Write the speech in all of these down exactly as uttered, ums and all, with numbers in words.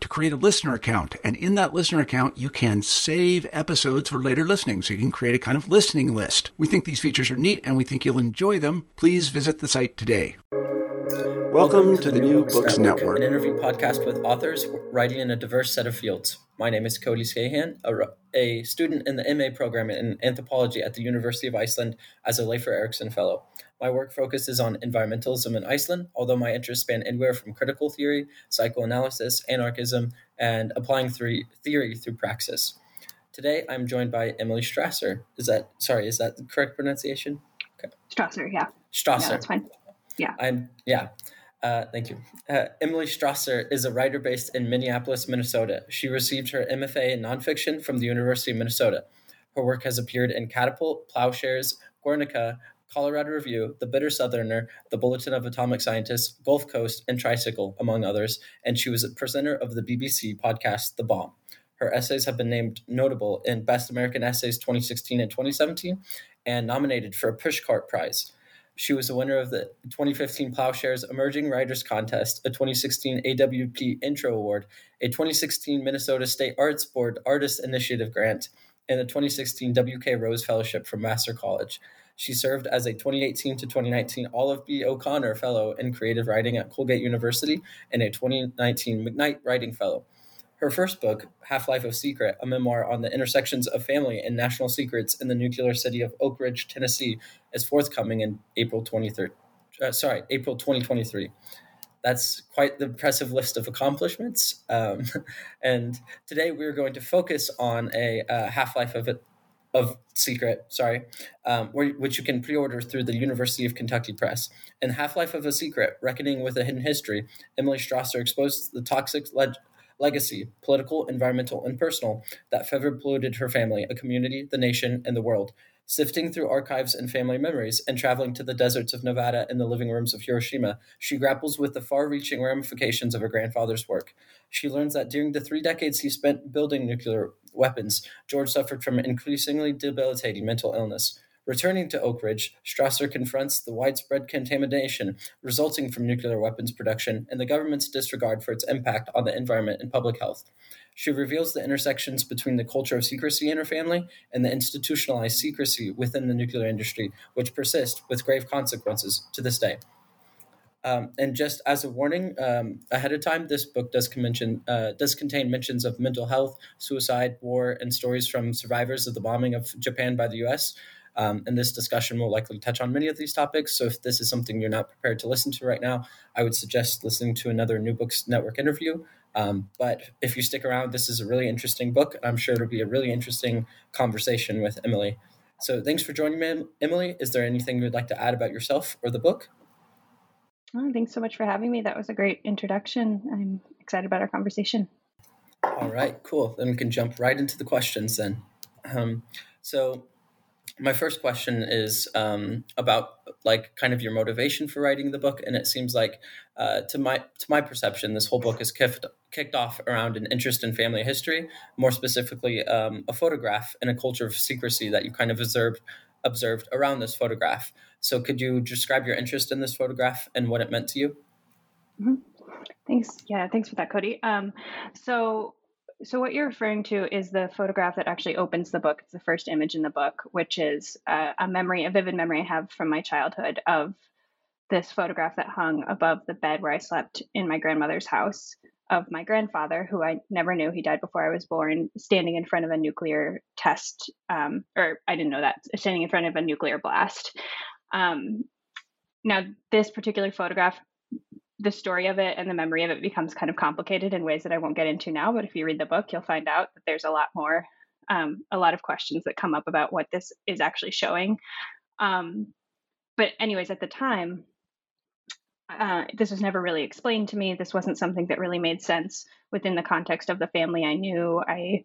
to create a listener account. And in that listener account, you can save episodes for later listening. So you can create a kind of listening list. We think these features are neat and we think you'll enjoy them. Please visit the site today. Welcome, Welcome to, to the New Books, Books Network, Network, an interview podcast with authors writing in a diverse set of fields. My name is Cody Skahan, a, a student in the M A program in anthropology at the University of Iceland as a Leifer Erickson Fellow. My work focuses on environmentalism in Iceland, although my interests span anywhere from critical theory, psychoanalysis, anarchism, and applying theory, theory through praxis. Today, I'm joined by Emily Strasser. Is that, sorry, is that the correct pronunciation? Okay. Strasser, yeah. Strasser. Yeah, that's fine. Yeah. I'm, yeah. Uh, thank you. Uh, Emily Strasser is a writer based in Minneapolis, Minnesota. She received her M F A in nonfiction from the University of Minnesota. Her work has appeared in Catapult, Plowshares, Guernica, Colorado Review, The Bitter Southerner, The Bulletin of Atomic Scientists, Gulf Coast, and Tricycle, among others, and she was a presenter of the B B C podcast, The Bomb. Her essays have been named notable in Best American Essays twenty sixteen and twenty seventeen, and nominated for a Pushcart Prize. She was a winner of the twenty fifteen Plowshares Emerging Writers Contest, a twenty sixteen A W P Intro Award, a twenty sixteen Minnesota State Arts Board Artist Initiative Grant, and the twenty sixteen W K Rose Fellowship from Vassar College. She served as a twenty eighteen to twenty nineteen Olive B. O'Connor Fellow in Creative Writing at Colgate University and a twenty nineteen McKnight Writing Fellow. Her first book, Half-Life of Secret, a memoir on the intersections of family and national secrets in the nuclear city of Oak Ridge, Tennessee, is forthcoming in April twenty-third, uh, sorry, April twenty twenty-three. That's quite the impressive list of accomplishments. Um, and today we're going to focus on a uh, Half-Life of it. Of Secret, sorry, um, which you can pre-order through the University of Kentucky Press. In Half-Life of a Secret, Reckoning with a Hidden History, Emily Strasser exposes the toxic le- legacy, political, environmental, and personal, that forever polluted her family, a community, the nation, and the world. Sifting through archives and family memories and traveling to the deserts of Nevada and the living rooms of Hiroshima, she grapples with the far-reaching ramifications of her grandfather's work. She learns that during the three decades he spent building nuclear weapons, George suffered from increasingly debilitating mental illness. Returning to Oak Ridge, Strasser confronts the widespread contamination resulting from nuclear weapons production and the government's disregard for its impact on the environment and public health. She reveals the intersections between the culture of secrecy in her family and the institutionalized secrecy within the nuclear industry, which persists with grave consequences to this day. Um, and just as a warning, um, ahead of time, this book does, mention, uh, does contain mentions of mental health, suicide, war, and stories from survivors of the bombing of Japan by the U S Um, and this discussion will likely touch on many of these topics. So if this is something you're not prepared to listen to right now, I would suggest listening to another New Books Network interview. Um, but if you stick around, this is a really interesting book. I'm sure it'll be a really interesting conversation with Emily. So thanks for joining me, Emily. Is there anything you'd like to add about yourself or the book? Oh, thanks so much for having me. That was a great introduction. I'm excited about our conversation. All right, cool. Then we can jump right into the questions then. Um, so my first question is um, about like kind of your motivation for writing the book. And it seems like uh, to my to my perception, this whole book is kicked, kicked off around an interest in family history, more specifically um, a photograph and a culture of secrecy that you kind of observed observed around this photograph. So could you describe your interest in this photograph and what it meant to you? Mm-hmm. Thanks. Yeah, thanks for that, Cody. Um, so so what you're referring to is the photograph that actually opens the book. It's the first image in the book, which is uh, a memory, a vivid memory I have from my childhood of this photograph that hung above the bed where I slept in my grandmother's house of my grandfather, who I never knew. He died before I was born, standing in front of a nuclear test, um, or I didn't know that, standing in front of a nuclear blast. Um, now, this particular photograph, the story of it and the memory of it becomes kind of complicated in ways that I won't get into now. But if you read the book, you'll find out that there's a lot more, um, a lot of questions that come up about what this is actually showing. Um, but anyways, at the time, Uh, this was never really explained to me. This wasn't something that really made sense within the context of the family I knew. I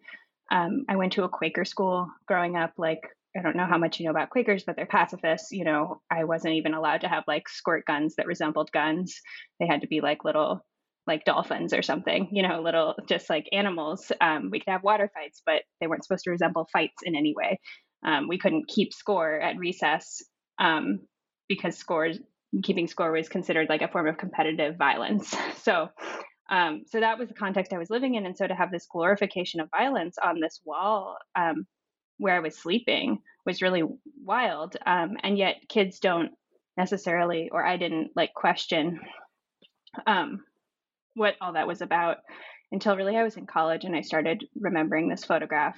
um, I went to a Quaker school growing up. Like, I don't know how much you know about Quakers, but they're pacifists. You know, I wasn't even allowed to have like squirt guns that resembled guns. They had to be like little, like dolphins or something, you know, little, just like animals. Um, we could have water fights, but they weren't supposed to resemble fights in any way. Um, we couldn't keep score at recess um, because scores, keeping score was considered like a form of competitive violence. So, um, so that was the context I was living in. And so to have this glorification of violence on this wall, um, where I was sleeping was really wild. Um, and yet kids don't necessarily, or I didn't like question, um, what all that was about until really I was in college and I started remembering this photograph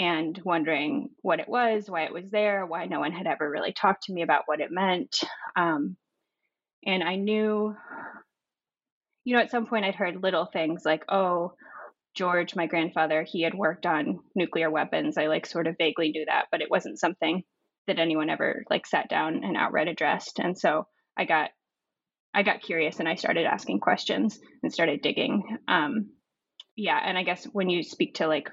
and wondering what it was, why it was there, why no one had ever really talked to me about what it meant. Um, and I knew, you know, at some point I'd heard little things like, oh, George, my grandfather, he had worked on nuclear weapons. I like sort of vaguely knew that, but it wasn't something that anyone ever like sat down and outright addressed. And so I got, I got curious and I started asking questions and started digging. Um, yeah. And I guess when you speak to like,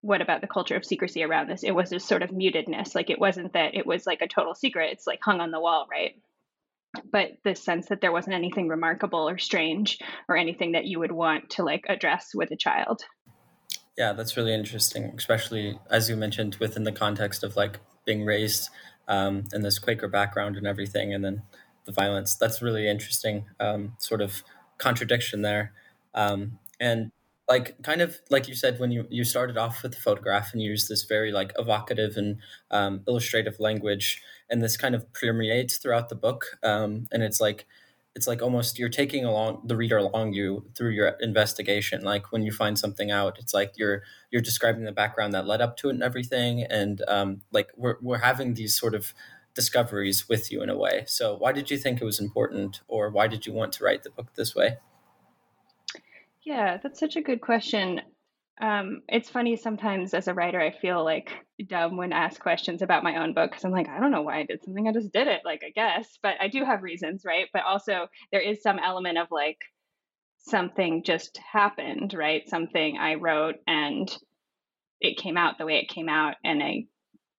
what about the culture of secrecy around this? It was this sort of mutedness. Like it wasn't that it was like a total secret. It's like hung on the wall, right? But the sense that there wasn't anything remarkable or strange or anything that you would want to like address with a child. Yeah, that's really interesting, especially as you mentioned within the context of like being raised um, in this Quaker background and everything, and then the violence. That's really interesting um, sort of contradiction there. Um, and Like kind of like you said, when you, you started off with the photograph and you used this very like evocative and um, illustrative language, and this kind of permeates throughout the book. Um, and it's like it's like almost you're taking along the reader along you through your investigation. Like when you find something out, it's like you're you're describing the background that led up to it and everything. And um, like we're we're having these sort of discoveries with you in a way. So why did you think it was important, or why did you want to write the book this way? Yeah, that's such a good question. Um, it's funny sometimes as a writer, I feel like dumb when asked questions about my own book because I'm like, I don't know why I did something. I just did it, like, I guess. But I do have reasons, right? But also there is some element of like something just happened, right? Something I wrote and it came out the way it came out, and I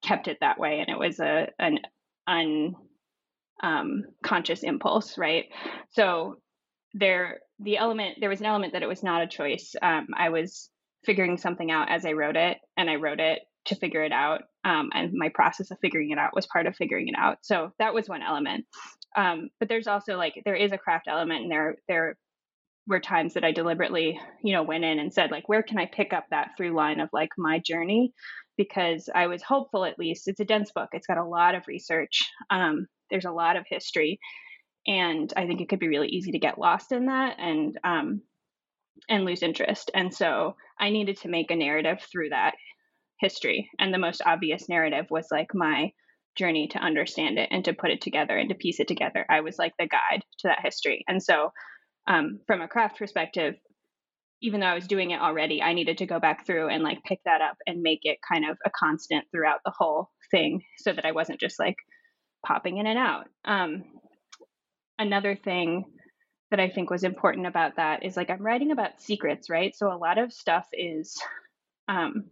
kept it that way. And it was a an un, um, conscious impulse, right? So there... The element, there was an element that it was not a choice. Um, I was figuring something out as I wrote it, and I wrote it to figure it out. Um, and my process of figuring it out was part of figuring it out. So that was one element. Um, but there's also like, there is a craft element, and there, there were times that I deliberately, you know, went in and said like, where can I pick up that through line of like my journey? Because I was hopeful, at least. It's a dense book. It's got a lot of research. Um, there's a lot of history. And I think it could be really easy to get lost in that and um, and lose interest. And so I needed to make a narrative through that history. And the most obvious narrative was like my journey to understand it and to put it together and to piece it together. I was like the guide to that history. And so um, from a craft perspective, even though I was doing it already, I needed to go back through and like pick that up and make it kind of a constant throughout the whole thing so that I wasn't just like popping in and out. Um, Another thing that I think was important about that is like I'm writing about secrets, right? So a lot of stuff is um,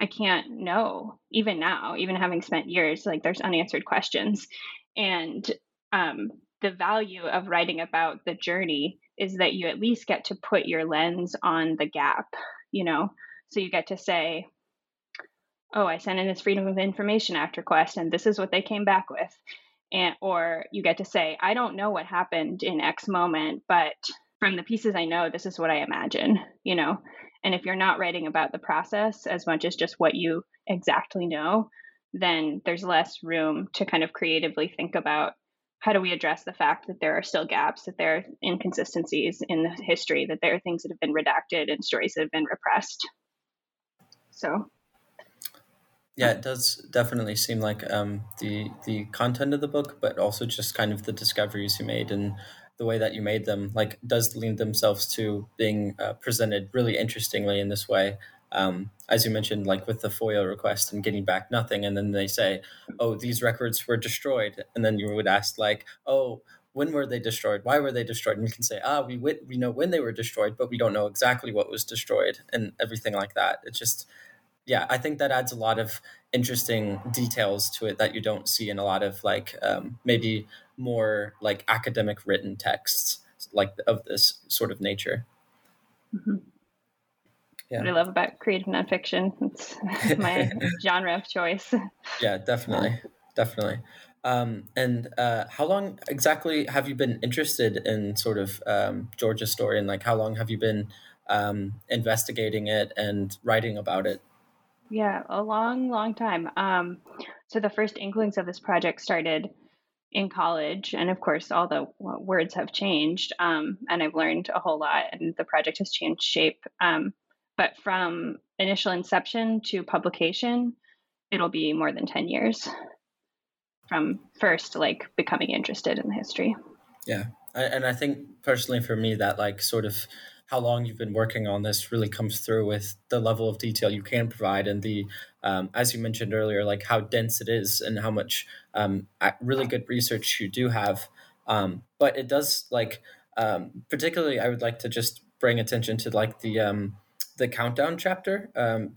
I can't know even now, even having spent years, like there's unanswered questions. And um, the value of writing about the journey is that you at least get to put your lens on the gap, you know? So you get to say, oh, I sent in this Freedom of Information Act request and this is what they came back with. And, or you get to say, I don't know what happened in X moment, but from the pieces I know, this is what I imagine, you know? And if you're not writing about the process as much as just what you exactly know, then there's less room to kind of creatively think about how do we address the fact that there are still gaps, that there are inconsistencies in the history, that there are things that have been redacted and stories that have been repressed. So. Yeah, it does definitely seem like um, the the content of the book, but also just kind of the discoveries you made and the way that you made them, like, does lend themselves to being uh, presented really interestingly in this way. Um, as you mentioned, like with the FOIA request and getting back nothing, and then they say, oh, these records were destroyed. And then you would ask, like, oh, when were they destroyed? Why were they destroyed? And we can say, ah, we w- we know when they were destroyed, but we don't know exactly what was destroyed and everything like that. It's just, yeah, I think that adds a lot of interesting details to it that you don't see in a lot of, like, um, maybe more like academic written texts, like of this sort of nature. Mm-hmm. Yeah. What I love about creative nonfiction. It's my genre of choice. Yeah, definitely. Definitely. Um, and uh, how long exactly have you been interested in sort of um, Georgia's story, and like how long have you been um, investigating it and writing about it? Yeah, a long, long time. Um, so the first inklings of this project started in college. And of course, all the words have changed um, and I've learned a whole lot and the project has changed shape. Um, But from initial inception to publication, it'll be more than ten years from first, like, becoming interested in the history. Yeah. And I think personally for me that, like, sort of how long you've been working on this really comes through with the level of detail you can provide and the, um, as you mentioned earlier, like how dense it is and how much um, really good research you do have. Um, but it does, like, um, particularly I would like to just bring attention to, like, the... Um, the countdown chapter,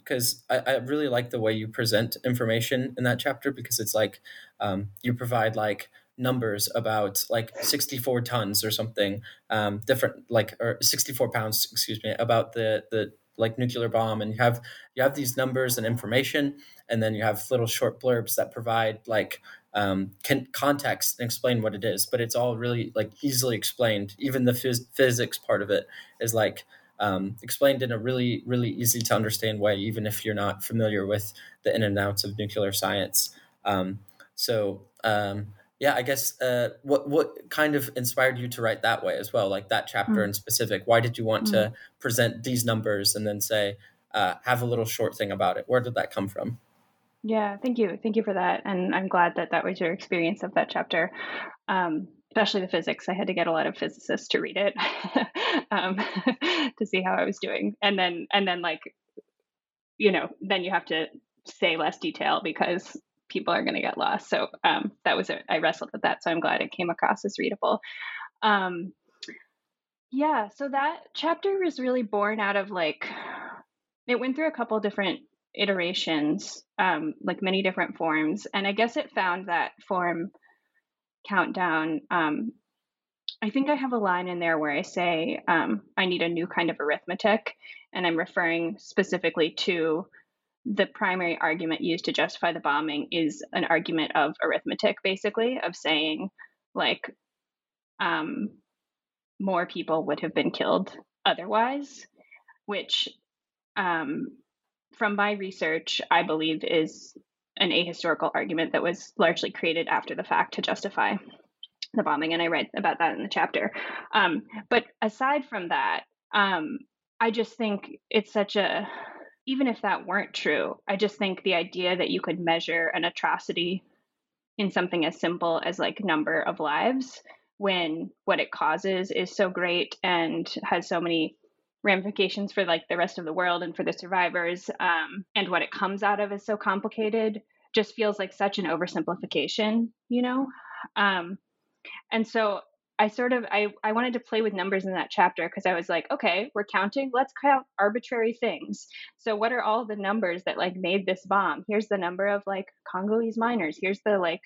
because um, I, I really like the way you present information in that chapter, because it's like um, you provide like numbers about like sixty-four tons or something um, different, like, or sixty-four pounds, excuse me, about the, the like nuclear bomb. And you have, you have these numbers and information, and then you have little short blurbs that provide like um, can context and explain what it is, but it's all really like easily explained. Even the phys- physics part of it is like, Um, explained in a really, really easy to understand way, even if you're not familiar with the in and outs of nuclear science. Um, so, um, yeah, I guess uh, what what kind of inspired you to write that way as well, like that chapter mm. in specific? Why did you want mm. to present these numbers and then say, uh, have a little short thing about it? Where did that come from? Yeah, thank you. Thank you for that. And I'm glad that that was your experience of that chapter. Um especially the physics. I had to get a lot of physicists to read it um, to see how I was doing. And then, and then like, you know, then you have to say less detail because people are going to get lost. So um, that was, a, I wrestled with that. So I'm glad it came across as readable. Um, yeah. So that chapter was really born out of, like, it went through a couple different iterations, um, like many different forms. And I guess it found that form countdown. Um, I think I have a line in there where I say, um, I need a new kind of arithmetic. And I'm referring specifically to the primary argument used to justify the bombing is an argument of arithmetic, basically, of saying, like, um, more people would have been killed otherwise, which um, from my research, I believe is an ahistorical argument that was largely created after the fact to justify the bombing. And I read about that in the chapter. Um, but aside from that, um, I just think it's such a, even if that weren't true, I just think the idea that you could measure an atrocity in something as simple as, like, number of lives when what it causes is so great and has so many ramifications for, like, the rest of the world and for the survivors, um, and what it comes out of is so complicated, just feels like such an oversimplification, you know? Um, and so I sort of, I, I wanted to play with numbers in that chapter because I was like, okay, we're counting, let's count arbitrary things. So what are all the numbers that, like, made this bomb? Here's the number of, like, Congolese miners. Here's the, like,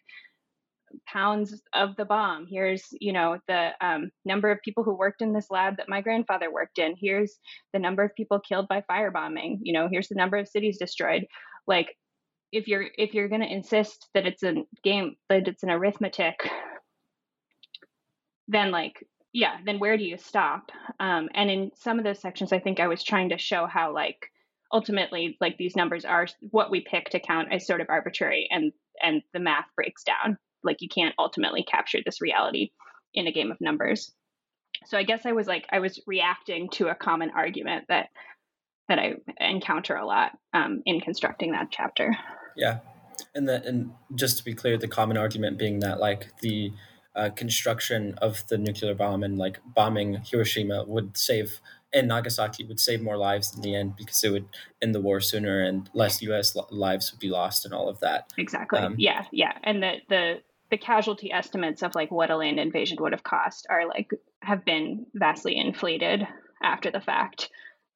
pounds of the bomb. Here's, you know, the um, number of people who worked in this lab that my grandfather worked in. Here's the number of people killed by firebombing. You know, here's the number of cities destroyed. Like, if you're if you're going to insist that it's a game, that it's an arithmetic, then like, yeah, then where do you stop? Um, and in some of those sections, I think I was trying to show how like ultimately like these numbers are, what we pick to count is sort of arbitrary, and and the math breaks down. Like you can't ultimately capture this reality in a game of numbers. So I guess I was like, I was reacting to a common argument that that I encounter a lot um, in constructing that chapter. Yeah, and the, and just to be clear, the common argument being that like the uh, construction of the nuclear bomb and like bombing Hiroshima would save, and Nagasaki would save more lives in the end because it would end the war sooner and less U S lives would be lost and all of that. Exactly. Um, yeah, yeah, and the the. The casualty estimates of like what a land invasion would have cost are like have been vastly inflated after the fact.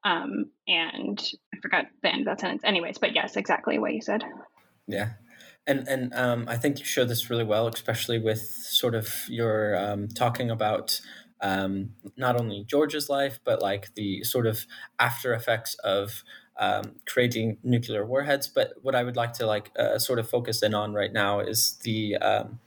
Um, and I forgot the end of that sentence anyways, but yes, exactly what you said. Yeah. And, and um, I think you showed this really well, especially with sort of your um, talking about um, not only George's life, but like the sort of after effects of Um, creating nuclear warheads. But what I would like to like uh, sort of focus in on right now is the um,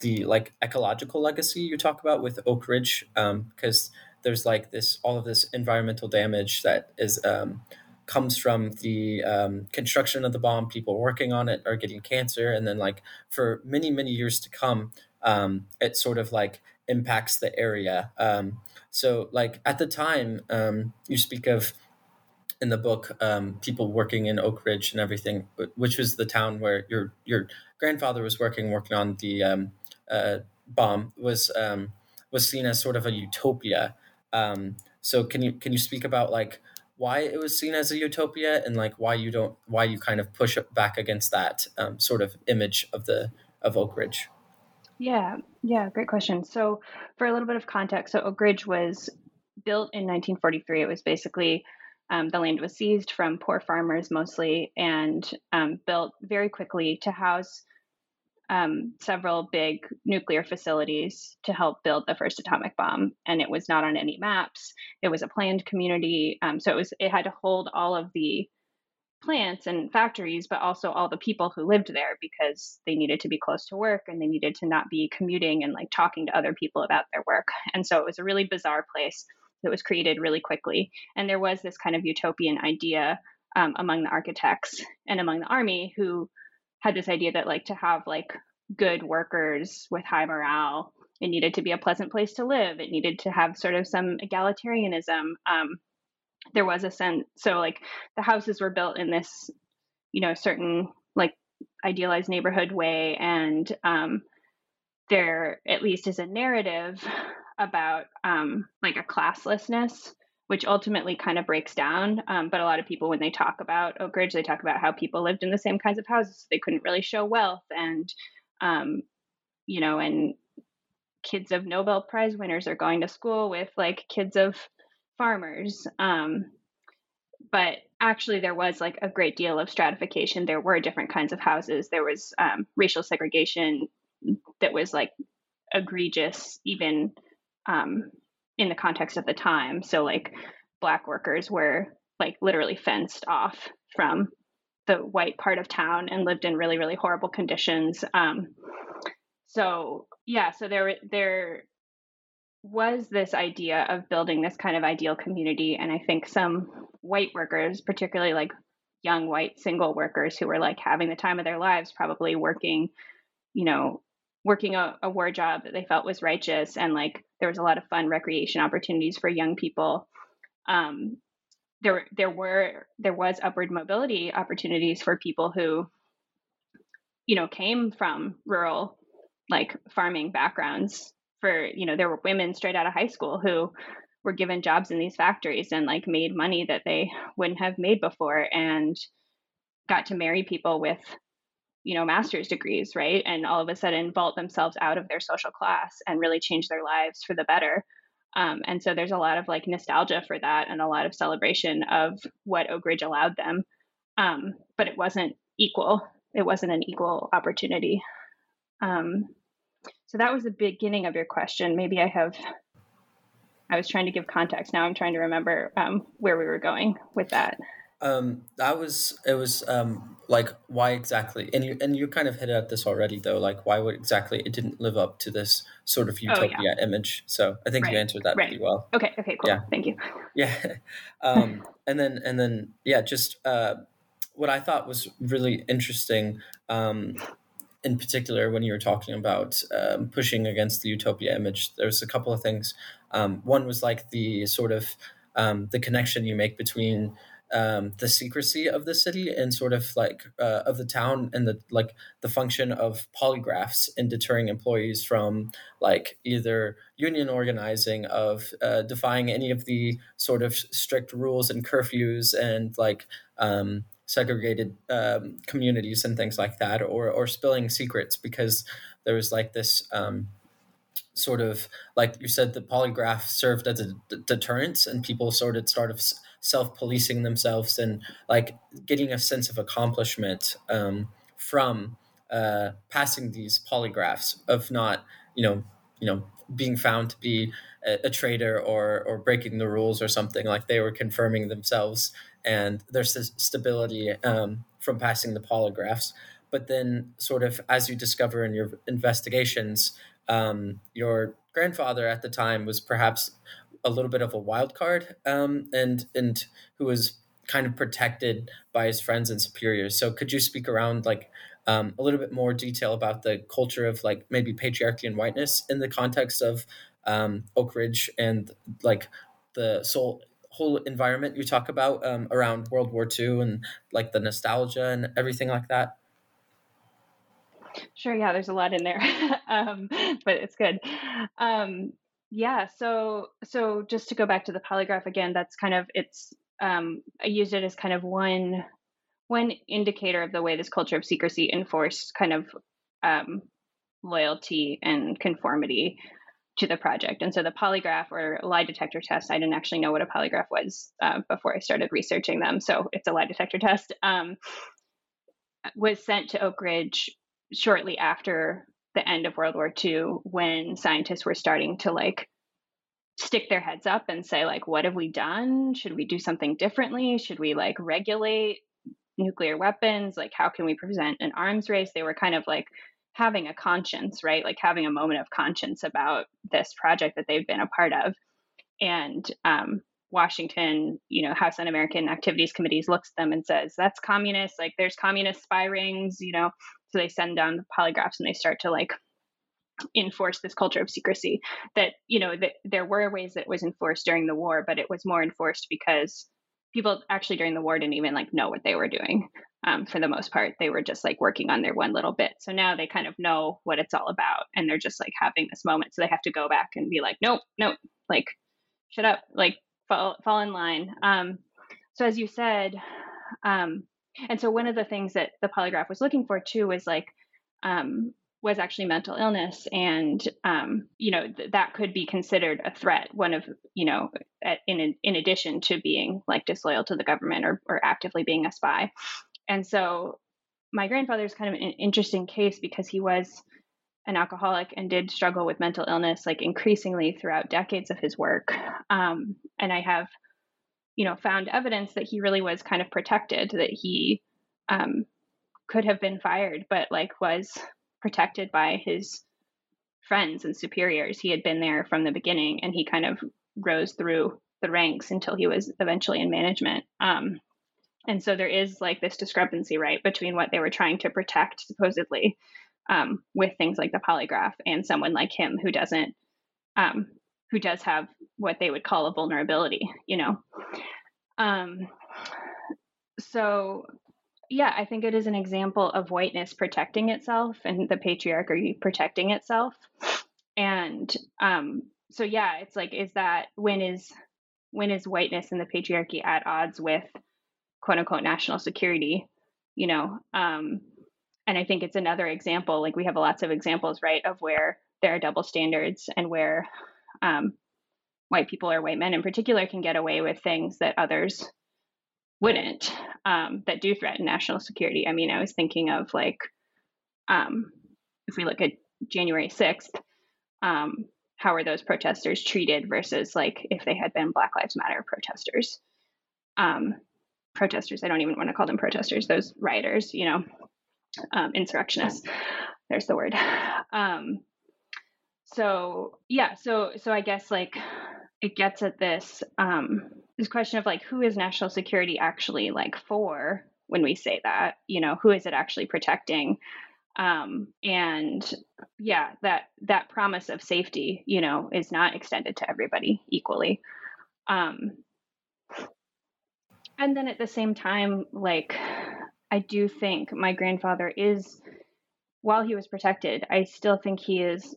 the like ecological legacy you talk about with Oak Ridge, um, because there's like this all of this environmental damage that is um, comes from the um, construction of the bomb. People working on it are getting cancer, and then like for many many years to come, um, it sort of like impacts the area. Um, so like at the time, um, you speak of. In the book, um, people working in Oak Ridge and everything, which was the town where your your grandfather was working, working on the um, uh, bomb, was um, was seen as sort of a utopia. Um, so can you can you speak about like why it was seen as a utopia and like why you don't why you kind of push back against that um, sort of image of the of Oak Ridge? Yeah, yeah, great question. So for a little bit of context, so Oak Ridge was built in nineteen forty-three. It was basically Um, the land was seized from poor farmers mostly and um, built very quickly to house um, several big nuclear facilities to help build the first atomic bomb. And it was not on any maps. It was a planned community. Um, so it was it had to hold all of the plants and factories, but also all the people who lived there because they needed to be close to work and they needed to not be commuting and like talking to other people about their work. And so it was a really bizarre place that was created really quickly. And there was this kind of utopian idea um, among the architects and among the army who had this idea that like to have like good workers with high morale, it needed to be a pleasant place to live. It needed to have sort of some egalitarianism. Um, there was a sense, so like the houses were built in this, you know, certain like idealized neighborhood way. And um, there at least is a narrative about um, like a classlessness, which ultimately kind of breaks down. Um, but a lot of people, when they talk about Oak Ridge, they talk about how people lived in the same kinds of houses. They couldn't really show wealth and, um, you know, and kids of Nobel Prize winners are going to school with like kids of farmers. Um, but actually there was like a great deal of stratification. There were different kinds of houses. There was um, racial segregation that was like egregious, even Um, in the context of the time. So like black workers were like literally fenced off from the white part of town and lived in really, really horrible conditions. Um, so yeah, so there, there was this idea of building this kind of ideal community. And I think some white workers, particularly like young white single workers who were like having the time of their lives, probably working, you know, working a, a war job that they felt was righteous. And like, there was a lot of fun recreation opportunities for young people. Um, there, there were, there was upward mobility opportunities for people who, you know, came from rural, like farming backgrounds for, you know, there were women straight out of high school who were given jobs in these factories and like made money that they wouldn't have made before and got to marry people with, you know, master's degrees, right? And all of a sudden vault themselves out of their social class and really change their lives for the better. Um, and so there's a lot of like nostalgia for that and a lot of celebration of what Oak Ridge allowed them. Um, but it wasn't equal. It wasn't an equal opportunity. Um, so that was the beginning of your question. Maybe I have, I was trying to give context. Now I'm trying to remember um, where we were going with that. Um, that was, it was um, like, why exactly? And you and you kind of hit at this already, though. Like, why would exactly it didn't live up to this sort of utopia oh, yeah. image? So I think right. you answered that right. pretty well. Okay. Okay. Cool. Yeah. Thank you. Yeah. Um, and then and then yeah, just uh, what I thought was really interesting, um, in particular when you were talking about um, pushing against the utopia image. There's a couple of things. Um, one was like the sort of um, the connection you make between Um, the secrecy of the city and sort of like uh, of the town, and the like the function of polygraphs in deterring employees from like either union organizing, of uh, defying any of the sort of strict rules and curfews and like um, segregated um, communities and things like that, or or spilling secrets, because there was like this um, sort of, like you said, the polygraph served as a d- deterrence, and people sort of started self-policing themselves and like getting a sense of accomplishment um, from uh, passing these polygraphs, of not, you know, you know, being found to be a, a traitor or or breaking the rules or something. Like, they were confirming themselves and their st- stability um, from passing the polygraphs. But then, sort of, as you discover in your investigations, um, your grandfather at the time was perhaps a little bit of a wild card, um, and and who was kind of protected by his friends and superiors. So could you speak around like um, a little bit more detail about the culture of like maybe patriarchy and whiteness in the context of um, Oak Ridge, and like the soul, whole environment you talk about um, around World War Two and like the nostalgia and everything like that? Sure. Yeah, there's a lot in there, um, but it's good. Um, Yeah. So, so just to go back to the polygraph again, that's kind of, it's, um, I used it as kind of one, one indicator of the way this culture of secrecy enforced kind of, um, loyalty and conformity to the project. And so the polygraph or lie detector test, I didn't actually know what a polygraph was, uh, before I started researching them. So it's a lie detector test, um, was sent to Oak Ridge shortly after the end of World War Two, when scientists were starting to like stick their heads up and say, like, what have we done? Should we do something differently? Should we like regulate nuclear weapons? Like, how can we prevent an arms race? They were kind of like having a conscience, right? Like having a moment of conscience about this project that they've been a part of. And um, Washington, you know, House Un-American Activities Committees looks at them and says, that's communist. Like, there's communist spy rings, you know. So they send down the polygraphs and they start to like enforce this culture of secrecy that, you know, that there were ways that it was enforced during the war, but it was more enforced because people actually during the war didn't even like know what they were doing. Um, for the most part, they were just like working on their one little bit. So now they kind of know what it's all about, and they're just like having this moment. So they have to go back and be like, nope, nope, like, shut up, like fall, fall in line. Um, so as you said, um, And so one of the things that the polygraph was looking for too was like, um, was actually mental illness. And, um, you know, th- that could be considered a threat. One of, you know, at, in, in addition to being like disloyal to the government or, or actively being a spy. And so my grandfather is kind of an interesting case because he was an alcoholic and did struggle with mental illness, like increasingly throughout decades of his work. Um, and I have, you know, found evidence that he really was kind of protected, that he um, could have been fired, but like was protected by his friends and superiors. He had been there from the beginning, and he kind of rose through the ranks until he was eventually in management. Um, and so there is like this discrepancy, right, between what they were trying to protect supposedly um, with things like the polygraph and someone like him who doesn't, um, who does have what they would call a vulnerability, you know? Um, so yeah, I think it is an example of whiteness protecting itself and the patriarchy protecting itself. And, um, so yeah, it's like, is that, when is, when is whiteness and the patriarchy at odds with quote unquote national security, you know? Um, and I think it's another example, like we have lots of examples, right, of where there are double standards and where, Um, white people or white men in particular can get away with things that others wouldn't, um, that do threaten national security. I mean, I was thinking of like, um, if we look at January sixth, um, how were those protesters treated versus like if they had been Black Lives Matter protesters? Um, protesters. I don't even want to call them protesters. Those rioters, you know, um, insurrectionists. There's the word. Um, so yeah, so so I guess like it gets at this um, this question of like, who is national security actually like for when we say that? You know, who is it actually protecting? Um, and yeah, that that promise of safety, you know, is not extended to everybody equally. Um, and then at the same time, like, I do think my grandfather is, while he was protected, I still think he is,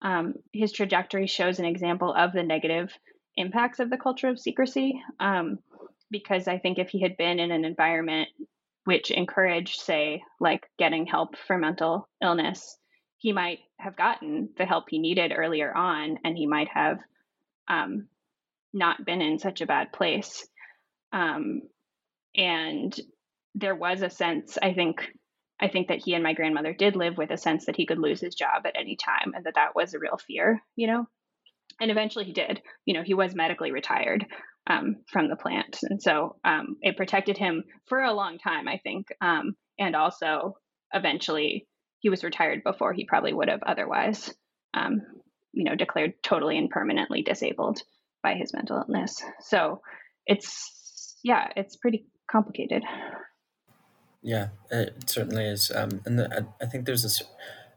um, his trajectory shows an example of the negative impacts of the culture of secrecy. Um, because I think if he had been in an environment which encouraged, say, like getting help for mental illness, he might have gotten the help he needed earlier on, and he might have um, not been in such a bad place. Um, and there was a sense, I think, I think that he and my grandmother did live with a sense that he could lose his job at any time, and that that was a real fear, you know. And eventually he did. You know, he was medically retired um, from the plant. And so um, it protected him for a long time, I think. Um, and also eventually he was retired before he probably would have otherwise, um, you know, declared totally and permanently disabled by his mental illness. So it's, yeah, it's pretty complicated. Yeah, it certainly is. Um, and the, I, I think there's this...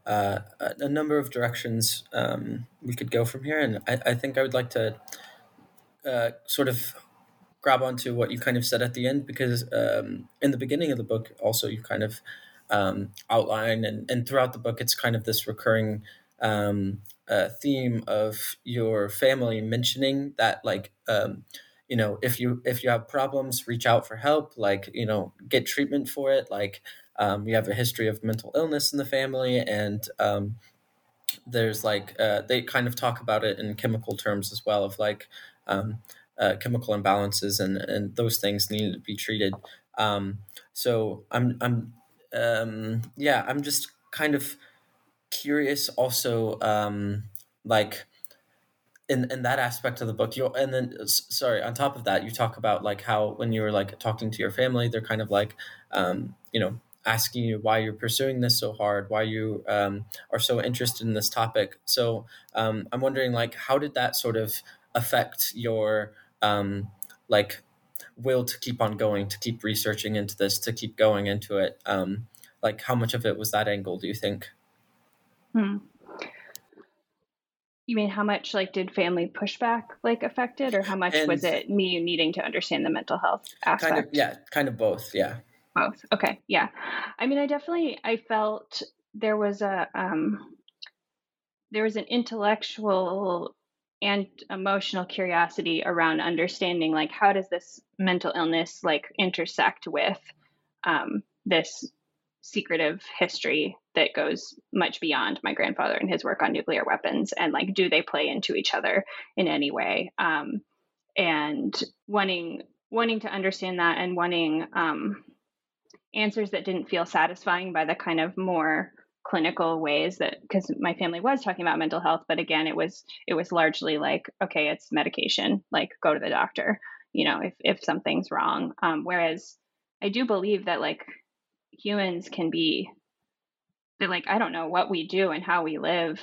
Uh, a number of directions um, we could go from here. And I, I think I would like to uh, sort of grab onto what you kind of said at the end, because um, in the beginning of the book, also you kind of um, outline and, and throughout the book, it's kind of this recurring um, uh, theme of your family mentioning that, like, um, you know, if you, if you have problems, reach out for help, like, you know, get treatment for it. Like, Um, we have a history of mental illness in the family, and um, there's like, uh, they kind of talk about it in chemical terms as well, of like um, uh, chemical imbalances and, and those things need to be treated. Um, so I'm, I'm um, yeah, I'm just kind of curious also, um, like in, in that aspect of the book, you and then, sorry, on top of that, you talk about like how, when you were like talking to your family, they're kind of like, um, you know, asking you why you're pursuing this so hard, why you um, are so interested in this topic. So um, I'm wondering, like, how did that sort of affect your, um, like, will to keep on going, to keep researching into this, to keep going into it? Um, like, how much of it was that angle, do you think? Hmm. You mean how much, like, did family pushback, like, affect it? Or how much and was it me needing to understand the mental health aspect? Kind of, yeah, kind of both, yeah. Both. Okay. Yeah. I mean, I definitely, I felt there was a, um, there was an intellectual and emotional curiosity around understanding, like, how does this mental illness, like, intersect with, um, this secretive history that goes much beyond my grandfather and his work on nuclear weapons, and, like, do they play into each other in any way? Um, and wanting, wanting to understand that, and wanting, um, answers that didn't feel satisfying by the kind of more clinical ways that, because my family was talking about mental health, but again, it was, it was largely like, okay, it's medication, like, go to the doctor, you know, if, if something's wrong. Um, whereas I do believe that, like, humans can be, that, like, I don't know what we do and how we live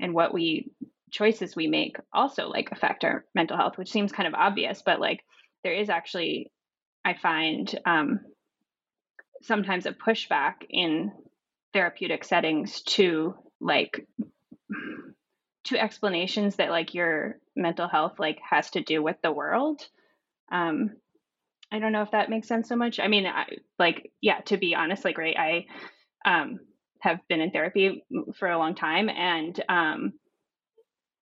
and what we choices we make also, like, affect our mental health, which seems kind of obvious, but, like, there is actually, I find, um, sometimes a pushback in therapeutic settings to, like, to explanations that, like, your mental health, like, has to do with the world. Um, I don't know if that makes sense so much. I mean, I, like, yeah, to be honest, like, right, I um, have been in therapy for a long time, and um,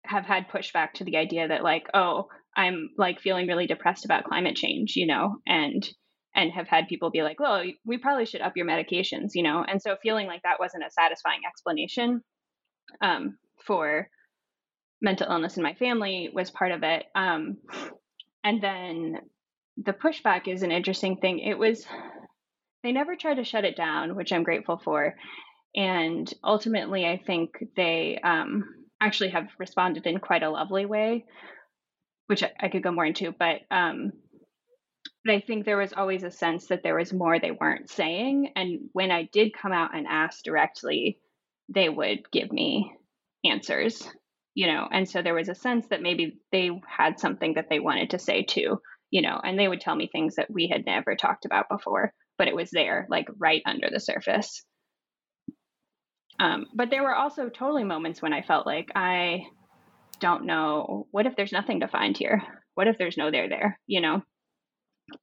have had pushback to the idea that, like, oh, I'm, like, feeling really depressed about climate change, you know, and and have had people be like, well, we probably should up your medications, you know? And so feeling like that wasn't a satisfying explanation um, for mental illness in my family was part of it. Um, and then the pushback is an interesting thing. It was, they never tried to shut it down, which I'm grateful for. And ultimately, I think they um, actually have responded in quite a lovely way, which I, I could go more into, but um, But I think there was always a sense that there was more they weren't saying. And when I did come out and ask directly, they would give me answers, you know. And so there was a sense that maybe they had something that they wanted to say too, you know, and they would tell me things that we had never talked about before, but it was there, like right under the surface. Um, but there were also totally moments when I felt like, I don't know, what if there's nothing to find here? What if there's no there there, you know?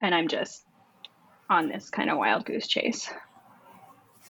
And I'm just on this kind of wild goose chase.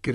Get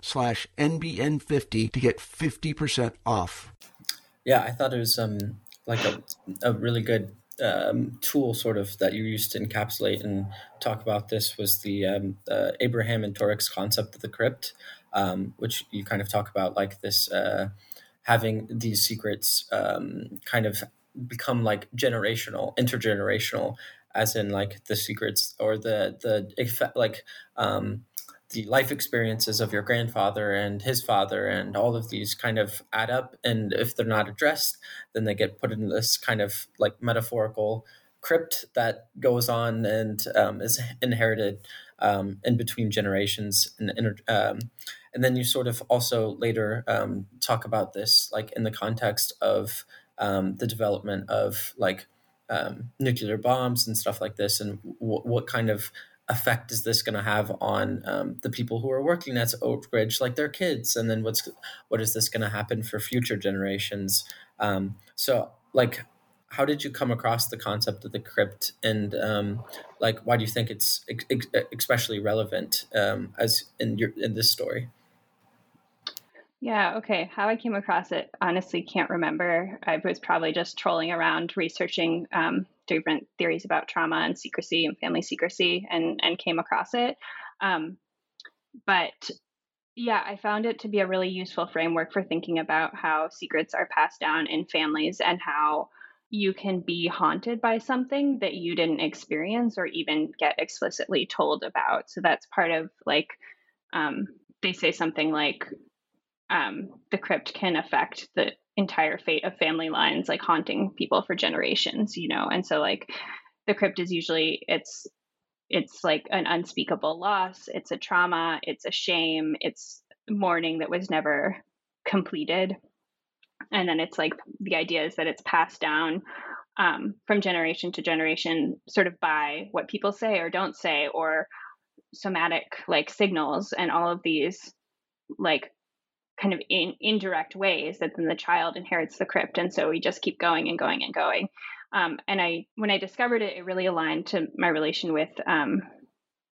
slash N B N fifty to get fifty percent off. Yeah, I thought it was um like a, a really good um, tool sort of that you used to encapsulate and talk about this was the um, uh, Abraham and Torrek's concept of the crypt, um, which you kind of talk about like this, uh, having these secrets um, kind of become like generational, intergenerational, as in like the secrets or the, the like um the life experiences of your grandfather and his father and all of these kind of add up. And if they're not addressed, then they get put in this kind of like metaphorical crypt that goes on and um, is inherited um, in between generations. And, and, um, and then you sort of also later um, talk about this, like in the context of um, the development of like um, nuclear bombs and stuff like this, and w- what kind of effect is this going to have on um, the people who are working at Oak Ridge, like their kids? And then what's, what is this going to happen for future generations? Um, so like, how did you come across the concept of the crypt, and um, like, why do you think it's ex- especially relevant um, as in your, in this story? Yeah. Okay. How I came across it, honestly, can't remember. I was probably just trolling around researching um, different theories about trauma and secrecy and family secrecy, and, and came across it. Um, but yeah, I found it to be a really useful framework for thinking about how secrets are passed down in families and how you can be haunted by something that you didn't experience or even get explicitly told about. So that's part of like, um, they say something like, Um, the crypt can affect the entire fate of family lines, like haunting people for generations, you know? And so like the crypt is usually, it's, it's like an unspeakable loss. It's a trauma. It's a shame. It's mourning that was never completed. And then it's like, the idea is that it's passed down um, from generation to generation, sort of by what people say or don't say, or somatic like signals and all of these like kind of in indirect ways that then the child inherits the crypt. And so we just keep going and going and going. Um, and I, when I discovered it, it really aligned to my relation with, um,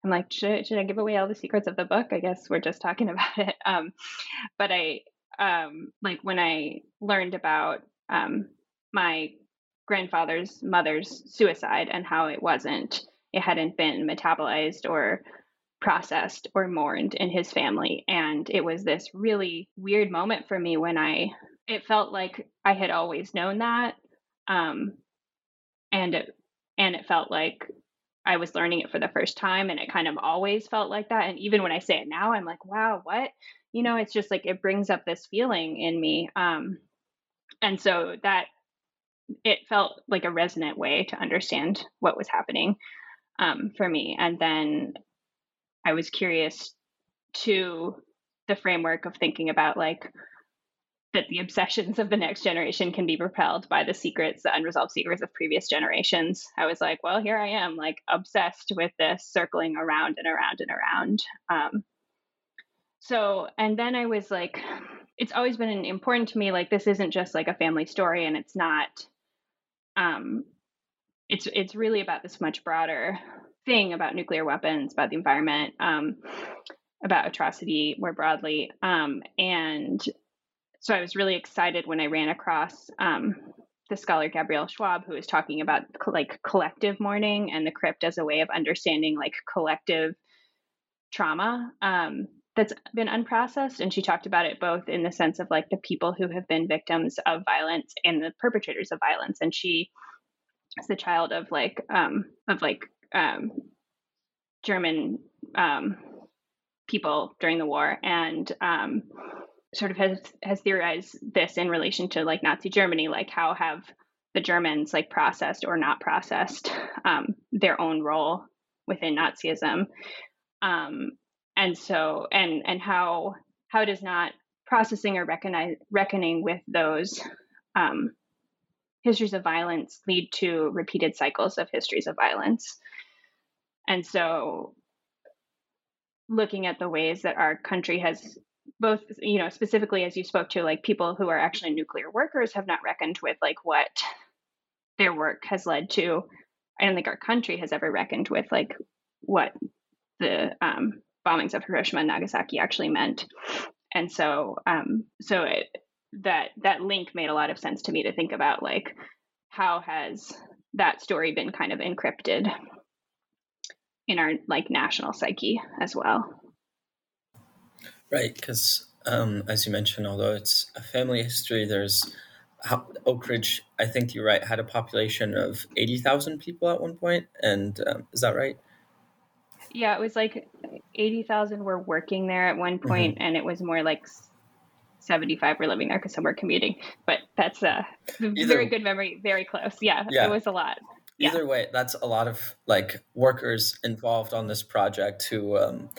I'm like, should, should I give away all the secrets of the book? I guess we're just talking about it. Um, but I, um, like when I learned about um, my grandfather's mother's suicide and how it wasn't, it hadn't been metabolized or processed or mourned in his family. And it was this really weird moment for me when I, it felt like I had always known that. Um, and, it, and it felt like I was learning it for the first time. And it kind of always felt like that. And even when I say it now, I'm like, wow, what, you know, it's just like, it brings up this feeling in me. Um, and so that it felt like a resonant way to understand what was happening um, for me. And then I was curious to the framework of thinking about like that the obsessions of the next generation can be propelled by the secrets, the unresolved secrets of previous generations. I was like, well, here I am, like obsessed with this, circling around and around and around. Um, so, and then I was like, it's always been important to me, like, this isn't just like a family story, and it's not, um, it's, it's really about this much broader thing about nuclear weapons, about the environment, um, about atrocity more broadly. Um, and So I was really excited when I ran across um, the scholar Gabrielle Schwab, who was talking about like collective mourning and the crypt as a way of understanding like collective trauma um, that's been unprocessed. And she talked about it both in the sense of like the people who have been victims of violence and the perpetrators of violence. And she is the child of like um, of like um, German um, people during the war, and um, sort of has, has theorized this in relation to like Nazi Germany, like how have the Germans like processed or not processed um, their own role within Nazism. Um, and so, and, and how, how does not processing or recognize, reckoning with those um, histories of violence lead to repeated cycles of histories of violence? And so looking at the ways that our country has both, you know, specifically as you spoke to, like people who are actually nuclear workers have not reckoned with like what their work has led to. I don't think our country has ever reckoned with like what the um, bombings of Hiroshima and Nagasaki actually meant. And so, um, so it, that that link made a lot of sense to me to think about like how has that story been kind of encrypted in our like national psyche as well. Right, because um, as you mentioned, although it's a family history, there's Oak Ridge, I think you're right, had a population of eighty thousand people at one point, and um, is that right? Yeah, it was like eighty thousand were working there at one point, mm-hmm. and it was more like seventy-five were living there because some were commuting, but that's a either, very good memory, very close. Yeah, yeah. It was a lot. Either yeah. way, that's a lot of like workers involved on this project who... Um,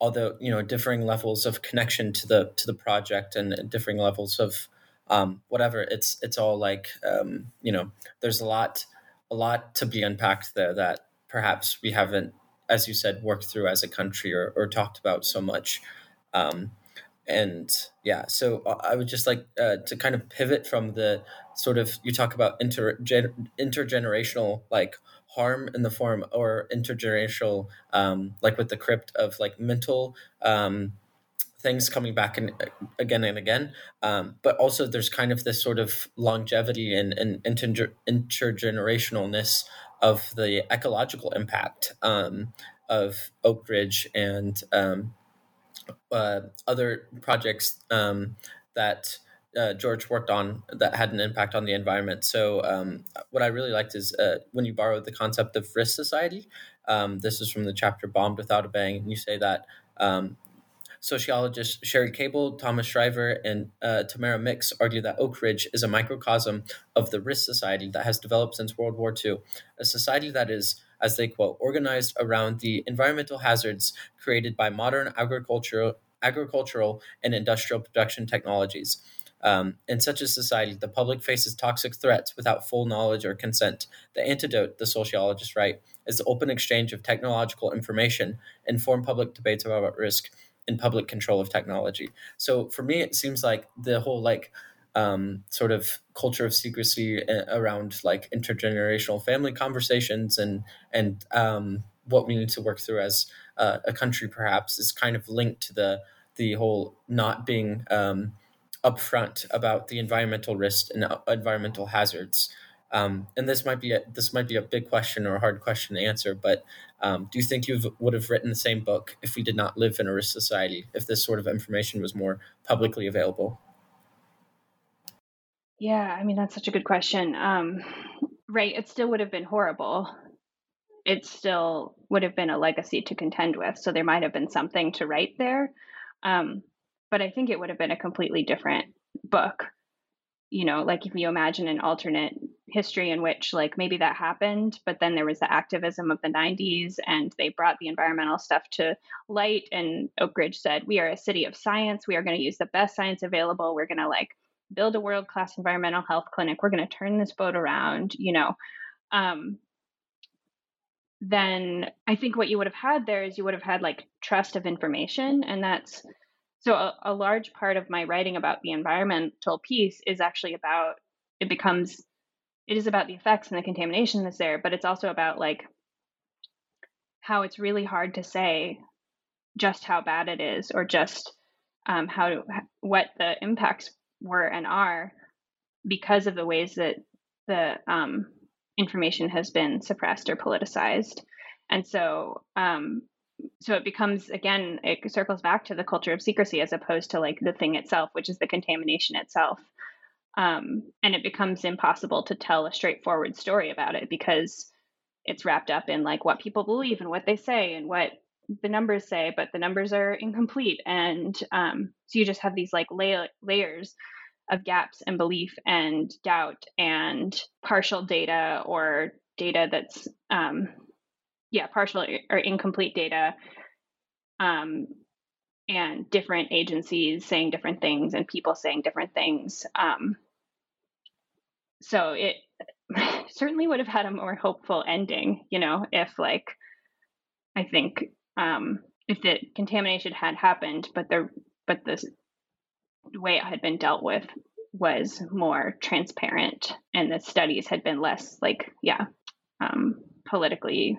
although, you know, differing levels of connection to the to the project and differing levels of um, whatever, it's it's all like, um, you know, there's a lot, a lot to be unpacked there that perhaps we haven't, as you said, worked through as a country or, or talked about so much. Um, and yeah, so I would just like uh, to kind of pivot from the sort of, you talk about inter, intergenerational, like, harm in the form or intergenerational, um, like with the crypt of like mental um, things coming back and again and again. Um, but also there's kind of this sort of longevity and, and inter- intergenerationalness of the ecological impact um, of Oak Ridge and um, uh, other projects um, that Uh, George worked on that had an impact on the environment. So um, what I really liked is uh, when you borrowed the concept of risk society, um, this is from the chapter Bombed Without a Bang, and you say that um, sociologists Sherry Cable, Thomas Shriver, and uh, Tamara Mix argue that Oak Ridge is a microcosm of the risk society that has developed since World War Two, a society that is, as they quote, organized around the environmental hazards created by modern agricultural, agricultural and industrial production technologies. Um, in such a society, the public faces toxic threats without full knowledge or consent. The antidote, the sociologists write, is the open exchange of technological information, inform public debates about risk, and public control of technology. So for me, it seems like the whole like um, sort of culture of secrecy around like intergenerational family conversations and and um, what we need to work through as uh, a country, perhaps, is kind of linked to the the whole not being Um, upfront about the environmental risks and environmental hazards, um, and this might be a, this might be a big question or a hard question to answer. But um, do you think you would have written the same book if we did not live in a risk society? If this sort of information was more publicly available? Yeah, I mean that's such a good question. Um, right, it still would have been horrible. It still would have been a legacy to contend with. So there might have been something to write there. Um, But I think it would have been a completely different book. You know, like if you imagine an alternate history in which like maybe that happened, but then there was the activism of the nineties and they brought the environmental stuff to light. And Oak Ridge said, we are a city of science. We are going to use the best science available. We're going to like build a world-class environmental health clinic. We're going to turn this boat around, you know, um, then I think what you would have had there is you would have had like trust of information. And that's, so a, a large part of my writing about the environmental piece is actually about, it becomes, it is about the effects and the contamination that's there, but it's also about like how it's really hard to say just how bad it is, or just um, how, what the impacts were and are, because of the ways that the um, information has been suppressed or politicized. And so, um, so it becomes, again, it circles back to the culture of secrecy as opposed to like the thing itself, which is the contamination itself. Um, and it becomes impossible to tell a straightforward story about it, because it's wrapped up in like what people believe and what they say and what the numbers say, but the numbers are incomplete. And um, so you just have these like lay- layers of gaps and belief and doubt and partial data, or data that's, um, yeah, partial or incomplete data, um, and different agencies saying different things and people saying different things. Um, so it certainly would have had a more hopeful ending, you know, if like, I think um, if the contamination had happened, but the, but the way it had been dealt with was more transparent, and the studies had been less like, yeah, um, politically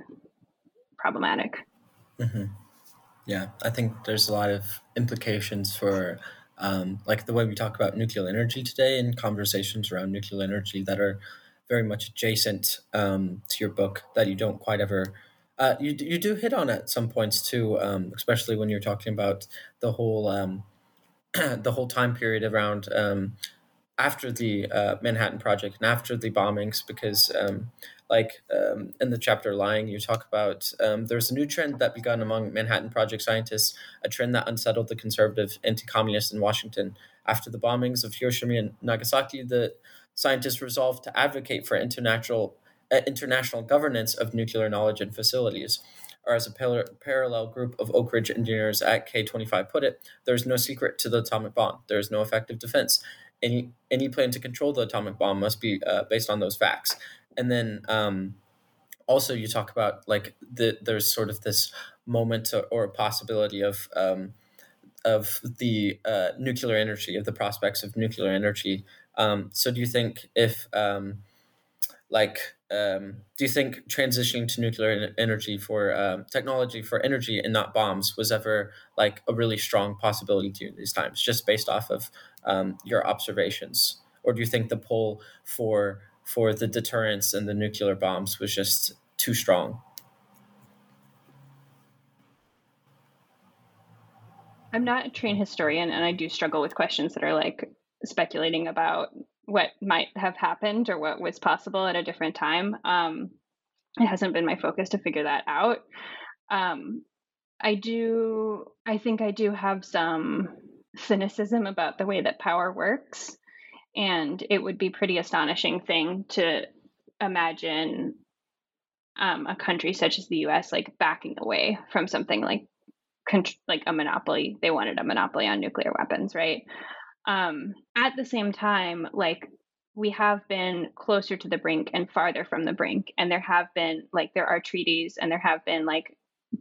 problematic. Mm-hmm. Yeah, I think there's a lot of implications for um, like the way we talk about nuclear energy today, and conversations around nuclear energy that are very much adjacent um, to your book, that you don't quite ever uh, you you do hit on at some points too, um, especially when you're talking about the whole um, the whole time period around um, after the uh, Manhattan Project and after the bombings, because um, like um, in the chapter Lying, you talk about um, there's a new trend that began among Manhattan Project scientists, a trend that unsettled the conservative anti-communists in Washington. After the bombings of Hiroshima and Nagasaki, the scientists resolved to advocate for international uh, international governance of nuclear knowledge and facilities. Or as a par- parallel group of Oak Ridge engineers at K twenty-five put it, there's no secret to the atomic bomb. There's no effective defense. Any any plan to control the atomic bomb must be uh, based on those facts. And then um, also you talk about like the, there's sort of this moment or, or possibility of um, of the uh, nuclear energy, of the prospects of nuclear energy. Um, so do you think if um, like... Um, do you think transitioning to nuclear energy for um, technology for energy and not bombs was ever like a really strong possibility to you in these times, just based off of um, your observations? Or do you think the pull for for the deterrence and the nuclear bombs was just too strong? I'm not a trained historian, and I do struggle with questions that are like speculating about what might have happened or what was possible at a different time. Um, it hasn't been my focus to figure that out. Um, I do, I think I do have some cynicism about the way that power works, and it would be pretty astonishing thing to imagine um, a country such as the U S like backing away from something like like a monopoly. They wanted a monopoly on nuclear weapons, right? Um, at the same time, like we have been closer to the brink and farther from the brink. And there have been like, there are treaties and there have been like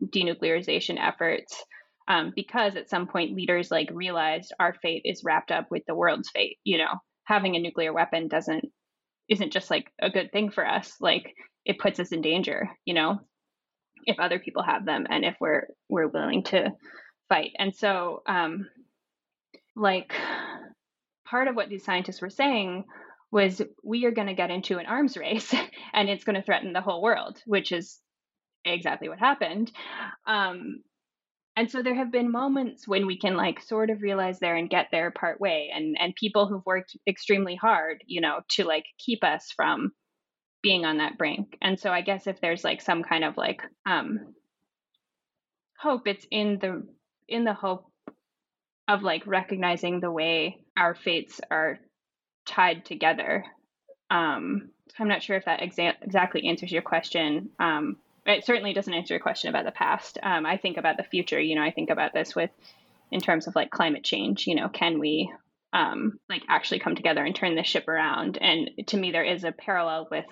denuclearization efforts, um, because at some point leaders like realized our fate is wrapped up with the world's fate. You know, having a nuclear weapon doesn't, isn't just like a good thing for us. Like it puts us in danger, you know, if other people have them and if we're, we're willing to fight. And so, um, like part of what these scientists were saying was we are going to get into an arms race and it's going to threaten the whole world, which is exactly what happened. Um, and so there have been moments when we can like sort of realize there and get there part way, and, and people who've worked extremely hard, you know, to like keep us from being on that brink. And so I guess if there's like some kind of like um, hope, it's in the, in the hope of like recognizing the way our fates are tied together. Um, I'm not sure if that exa- exactly answers your question. Um, it certainly doesn't answer your question about the past. Um, I think about the future, you know, I think about this with, in terms of like climate change, you know, can we um, like actually come together and turn the ship around. And to me, there is a parallel with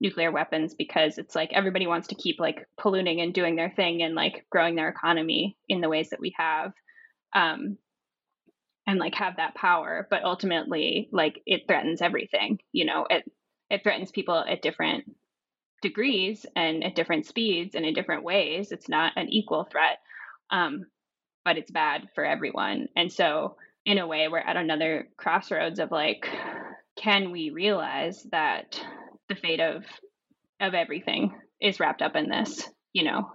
nuclear weapons, because it's like everybody wants to keep like polluting and doing their thing and like growing their economy in the ways that we have, um, and like have that power. But ultimately, like it threatens everything, you know, it, it threatens people at different degrees and at different speeds and in different ways. It's not an equal threat, um, but it's bad for everyone. And so in a way, we're at another crossroads of like, can we realize that the fate of of everything is wrapped up in this, you know?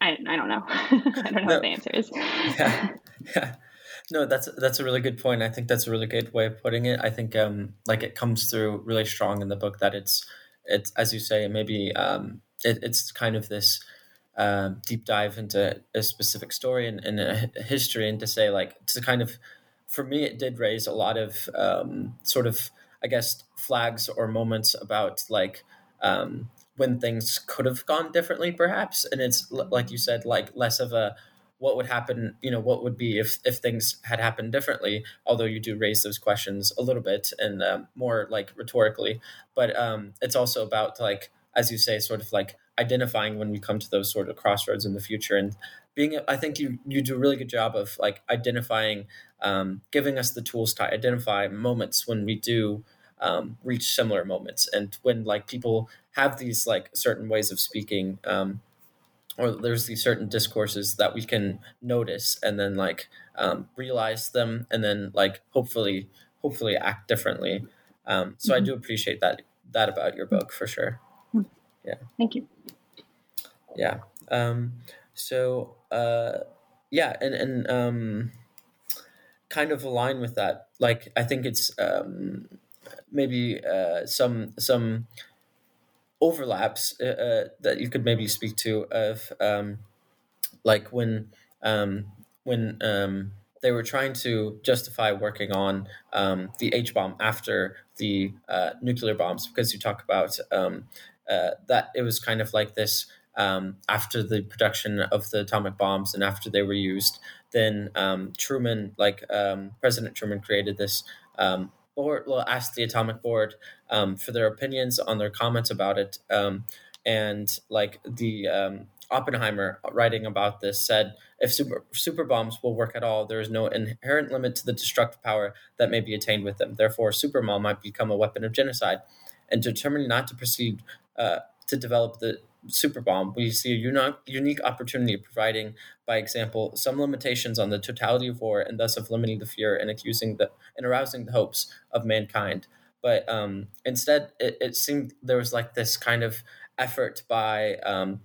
I I don't know. I don't know no. what the answer is. Yeah. yeah. No, that's that's a really good point. I think that's a really good way of putting it. I think um like it comes through really strong in the book that it's it's as you say, maybe um it, it's kind of this um deep dive into a specific story and, and a history, and to say like to kind of, for me it did raise a lot of um sort of I guess flags or moments about like um, when things could have gone differently, perhaps. And it's like you said, like less of a what would happen, you know, what would be if if things had happened differently. Although you do raise those questions a little bit and um, more like rhetorically, but um, it's also about like, as you say, sort of like identifying when we come to those sort of crossroads in the future and being. I think you you do a really good job of like identifying, um, giving us the tools to identify moments when we do. Um, reach similar moments, and when like people have these like certain ways of speaking, um, or there's these certain discourses that we can notice and then like um, realize them, and then like hopefully, hopefully act differently. Um, so mm-hmm. I do appreciate that that about your book for sure. Yeah. Thank you. Yeah. Um, so uh, yeah, and and um, kind of align with that. Like I think it's. Um, maybe uh, some some overlaps uh, that you could maybe speak to of um, like when um, when um, they were trying to justify working on um, the H-bomb after the uh, nuclear bombs, because you talk about um, uh, that it was kind of like this um, after the production of the atomic bombs and after they were used, then um, Truman, like um, President Truman created this um Board will ask the atomic board um, for their opinions on their comments about it, um, and like the um, Oppenheimer writing about this said, if super super bombs will work at all, there is no inherent limit to the destructive power that may be attained with them. Therefore, super bomb might become a weapon of genocide. And determined not to proceed uh, to develop the super bomb, we see a unique opportunity providing, by example, some limitations on the totality of war, and thus of limiting the fear and accusing the and arousing the hopes of mankind. But um, instead, it, it seemed there was like this kind of effort by um,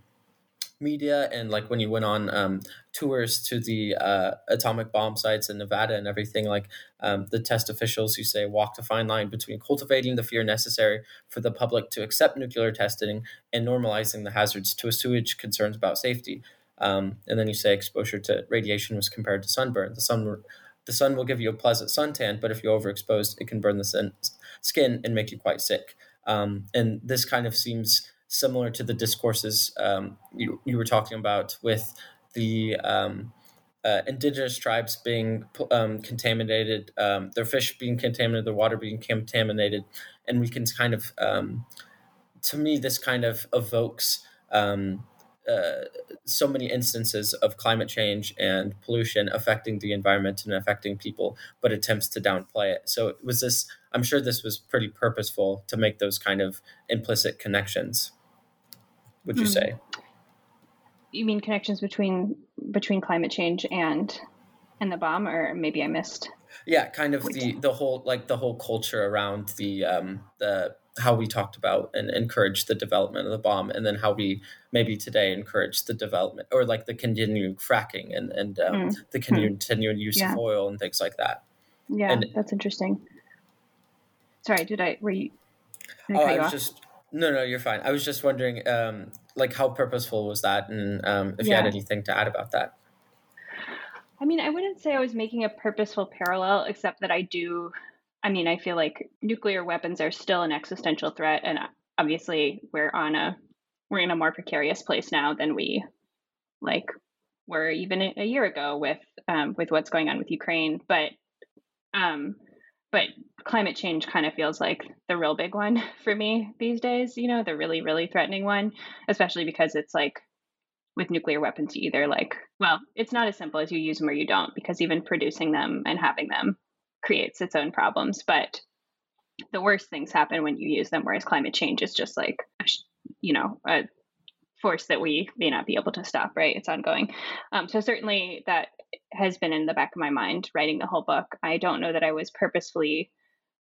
media, and like when you went on um, tours to the uh, atomic bomb sites in Nevada and everything, like um, the test officials, you say, walked a fine line between cultivating the fear necessary for the public to accept nuclear testing and normalizing the hazards to assuage concerns about safety. Um, and then you say exposure to radiation was compared to sunburn. The sun, the sun will give you a pleasant suntan, but if you're overexposed, it can burn the sun, skin and make you quite sick. Um, and this kind of seems similar to the discourses um, you, you were talking about with the um, uh, indigenous tribes being um, contaminated, um, their fish being contaminated, their water being contaminated. And we can kind of, um, to me, this kind of evokes um, uh, so many instances of climate change and pollution affecting the environment and affecting people, but attempts to downplay it. So it was this, I'm sure this was pretty purposeful to make those kind of implicit connections. Would you mm. say? You mean connections between between climate change and and the bomb, or maybe I missed? Yeah, kind of Wait. the the whole like the whole culture around the um, the how we talked about and encouraged the development of the bomb, and then how we maybe today encourage the development or like the continued fracking and and um, mm. the continued, mm. continued use yeah. of oil and things like that. Yeah, and, that's interesting. Sorry, did I? Were you? Did I oh, cut you I was off? just. No, no, you're fine. I was just wondering, um, like, how purposeful was that, and um, if yeah. you had anything to add about that. I mean, I wouldn't say I was making a purposeful parallel, except that I do. I mean, I feel like nuclear weapons are still an existential threat, and obviously, we're on a we're in a more precarious place now than we like or even a year ago with um, with what's going on with Ukraine. But um, but climate change kind of feels like the real big one for me these days, you know, the really, really threatening one, especially because it's like with nuclear weapons, you either like, well, it's not as simple as you use them or you don't, because even producing them and having them creates its own problems. But the worst things happen when you use them, whereas climate change is just like, you know, a force that we may not be able to stop, right? It's ongoing. Um, so certainly that has been in the back of my mind writing the whole book. I don't know that I was purposefully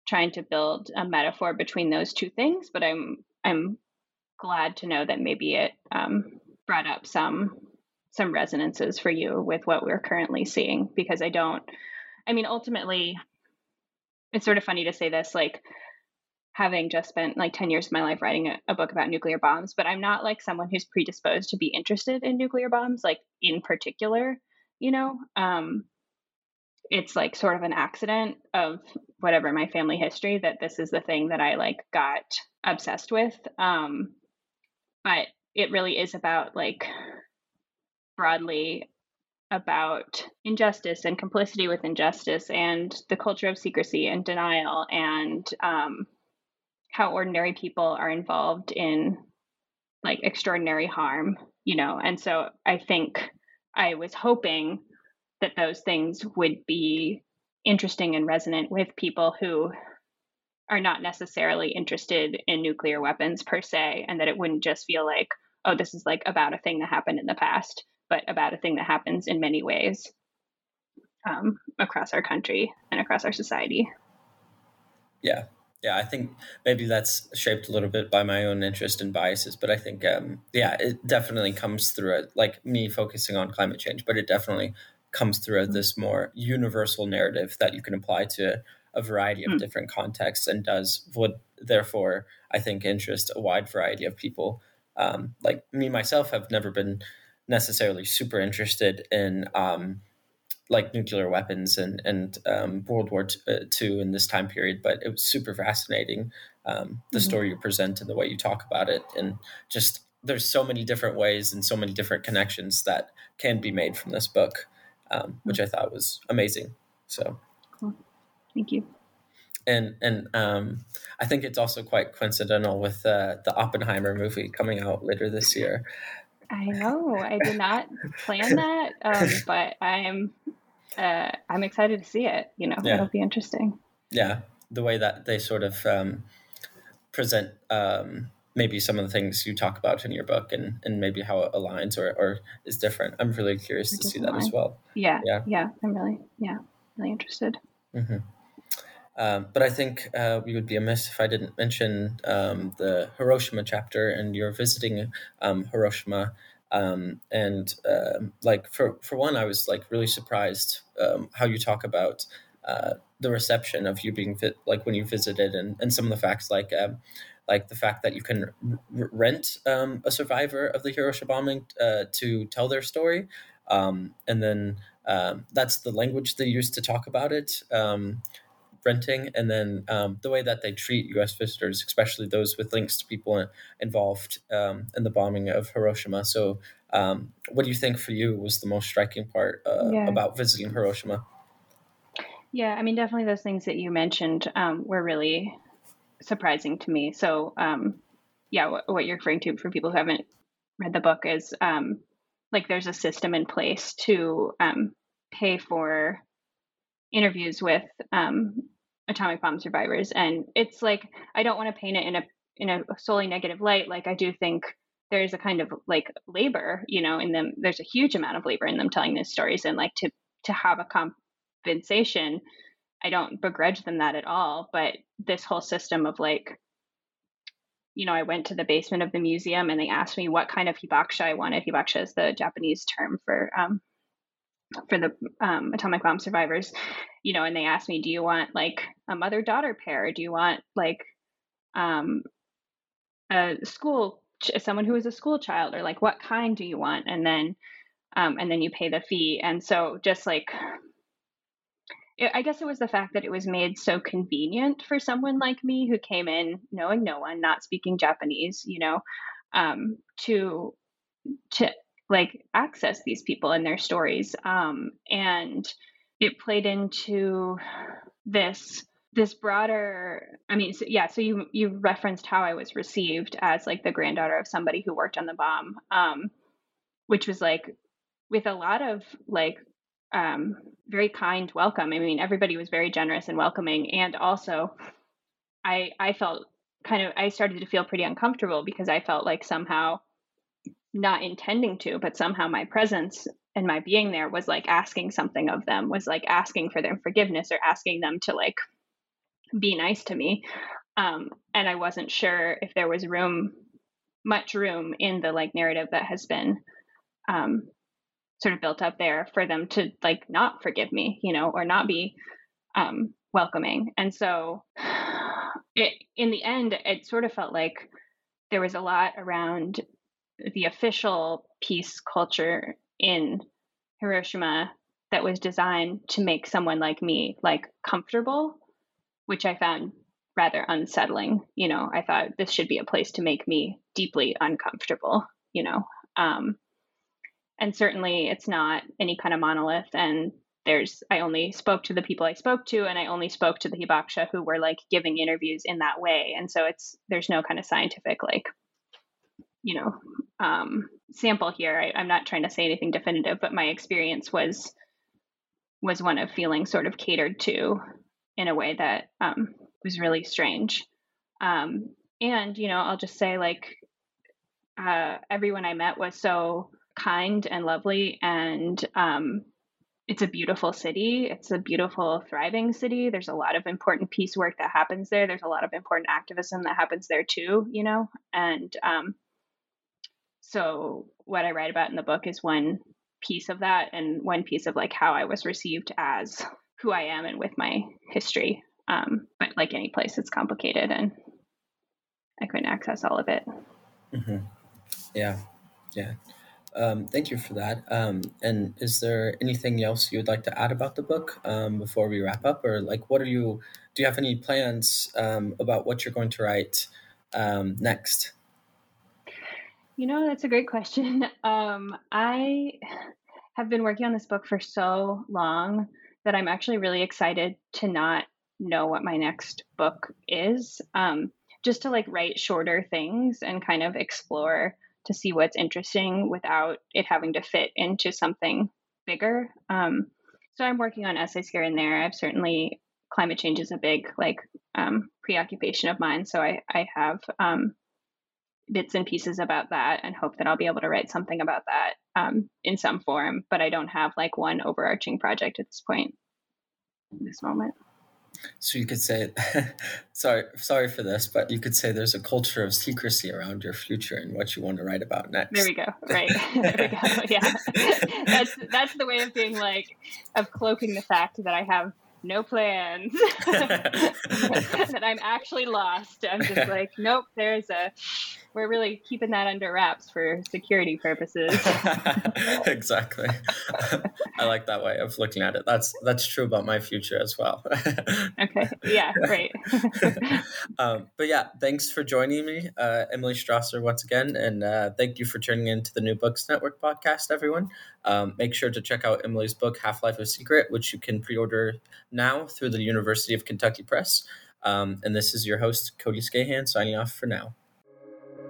trying to build a metaphor between those two things, but I'm I'm glad to know that maybe it um, brought up some some resonances for you with what we're currently seeing, because I don't, I mean, ultimately, it's sort of funny to say this, like, having just spent like ten years of my life writing a, a book about nuclear bombs, but I'm not like someone who's predisposed to be interested in nuclear bombs, like in particular, you know, um, it's like sort of an accident of whatever my family history that this is the thing that I like got obsessed with. Um, but it really is about like broadly about injustice and complicity with injustice and the culture of secrecy and denial and, um, how ordinary people are involved in like extraordinary harm, you know? And so I think I was hoping that those things would be interesting and resonant with people who are not necessarily interested in nuclear weapons per se, and that it wouldn't just feel like, oh, this is like about a thing that happened in the past, but about a thing that happens in many ways um, across our country and across our society. Yeah. Yeah, I think maybe that's shaped a little bit by my own interest and biases, but I think, um, yeah, it definitely comes through it, like me focusing on climate change, but it definitely comes through this more universal narrative that you can apply to a variety of mm. different contexts and does would therefore, I think, interest a wide variety of people. Um, like me, myself, have never been necessarily super interested in um like nuclear weapons and, and um, World War Two in this time period, but it was super fascinating, um, the mm-hmm. story you present and the way you talk about it. And just there's so many different ways and so many different connections that can be made from this book, um, which I thought was amazing. So cool. Thank you. And and um, I think it's also quite coincidental with uh, the Oppenheimer movie coming out later this year. I know. I did not plan that, um, but I'm uh, I'm excited to see it. You know, yeah. It'll be interesting. Yeah, the way that they sort of um, present um, maybe some of the things you talk about in your book, and, and maybe how it aligns or, or is different. I'm really curious it to see align. that as well. Yeah, yeah, yeah. I'm really, yeah, really interested. Mm-hmm. Um, but I think uh, we would be amiss if I didn't mention um, the Hiroshima chapter, and you're visiting um, Hiroshima. Um, and uh, like for, for one, I was like really surprised um, how you talk about uh, the reception of you being fit, like when you visited, and, and some of the facts like um, like the fact that you can r- rent um, a survivor of the Hiroshima bombing uh, to tell their story. Um, and then um, that's the language they used to talk about it. Um, renting, and then um, the way that they treat U S visitors, especially those with links to people in, involved um, in the bombing of Hiroshima. So um, what do you think for you was the most striking part uh, yeah. about visiting Hiroshima? Yeah, I mean, definitely those things that you mentioned um, were really surprising to me. So um, yeah, what, what you're referring to for people who haven't read the book is um, like there's a system in place to um, pay for interviews with um, atomic bomb survivors. And it's like, I don't want to paint it in a in a solely negative light. Like I do think there's a kind of like labor, you know, in them. There's a huge amount of labor in them telling these stories, and like to to have a compensation, I don't begrudge them that at all. But this whole system of like, you know, I went to the basement of the museum and they asked me what kind of hibakusha I wanted. Hibakusha is the Japanese term for um, for the um, atomic bomb survivors, you know, and they asked me, do you want like a mother-daughter pair? Do you want like um, a school, ch- someone who is a school child, or like, what kind do you want? And then, um, and then you pay the fee. And so just like, it, I guess it was the fact that it was made so convenient for someone like me who came in knowing no one, not speaking Japanese, you know, um, to, to, like access these people and their stories. Um, and it played into this this broader, I mean, so, yeah, so you you referenced how I was received as like the granddaughter of somebody who worked on the bomb, um, which was like with a lot of like um, very kind welcome. I mean, everybody was very generous and welcoming. And also I I felt kind of, I started to feel pretty uncomfortable because I felt like somehow not intending to, but somehow my presence and my being there was like asking something of them, was like asking for their forgiveness or asking them to like be nice to me. Um, and I wasn't sure if there was room, much room in the like narrative that has been um, sort of built up there for them to like not forgive me, you know, or not be um, welcoming. And so it, in the end, it sort of felt like there was a lot around the official peace culture in Hiroshima that was designed to make someone like me like comfortable, which I found rather unsettling. You know, I thought this should be a place to make me deeply uncomfortable, you know. Um, and certainly it's not any kind of monolith. And there's, I only spoke to the people I spoke to, and I only spoke to the hibakusha who were like giving interviews in that way. And so it's, there's no kind of scientific, like, you know, um, sample here. I, I'm not trying to say anything definitive, but my experience was, was one of feeling sort of catered to in a way that um, was really strange. Um, and, you know, I'll just say like, uh, everyone I met was so kind and lovely, and um, it's a beautiful city. It's a beautiful, thriving city. There's a lot of important peace work that happens there. There's a lot of important activism that happens there too, you know? And um, so what I write about in the book is one piece of that, and one piece of like how I was received as who I am and with my history. Um, but like any place, it's complicated, and I couldn't access all of it. Mm-hmm. Yeah. Yeah. Um, thank you for that. Um, and is there anything else you would like to add about the book um, before we wrap up? Or like, what are you, do you have any plans um, about what you're going to write um, next? You know, that's a great question. Um, I have been working on this book for so long that I'm actually really excited to not know what my next book is, um, just to like write shorter things and kind of explore to see what's interesting without it having to fit into something bigger. Um, so I'm working on essays here and there. I've certainly, climate change is a big like um, preoccupation of mine. So I, I have um, bits and pieces about that, and hope that I'll be able to write something about that um, in some form, but I don't have like one overarching project at this point, at this moment. So you could say, sorry, sorry for this, but you could say there's a culture of secrecy around your future and what you want to write about next. There we go. Right. There we go. Yeah. That's, that's the way of being like, of cloaking the fact that I have no plans, that I'm actually lost. I'm just like, nope, there's a, we're really keeping that under wraps for security purposes. Exactly. I like that way of looking at it. That's, that's true about my future as well. Okay. Yeah. Great. um, but yeah, thanks for joining me, uh, Emily Strasser, once again. And uh, thank you for tuning into the New Books Network podcast, everyone. Um, make sure to check out Emily's book, Half-Life of Secret, which you can pre-order now through the University of Kentucky Press. Um, and this is your host, Cody Skahan, signing off for now.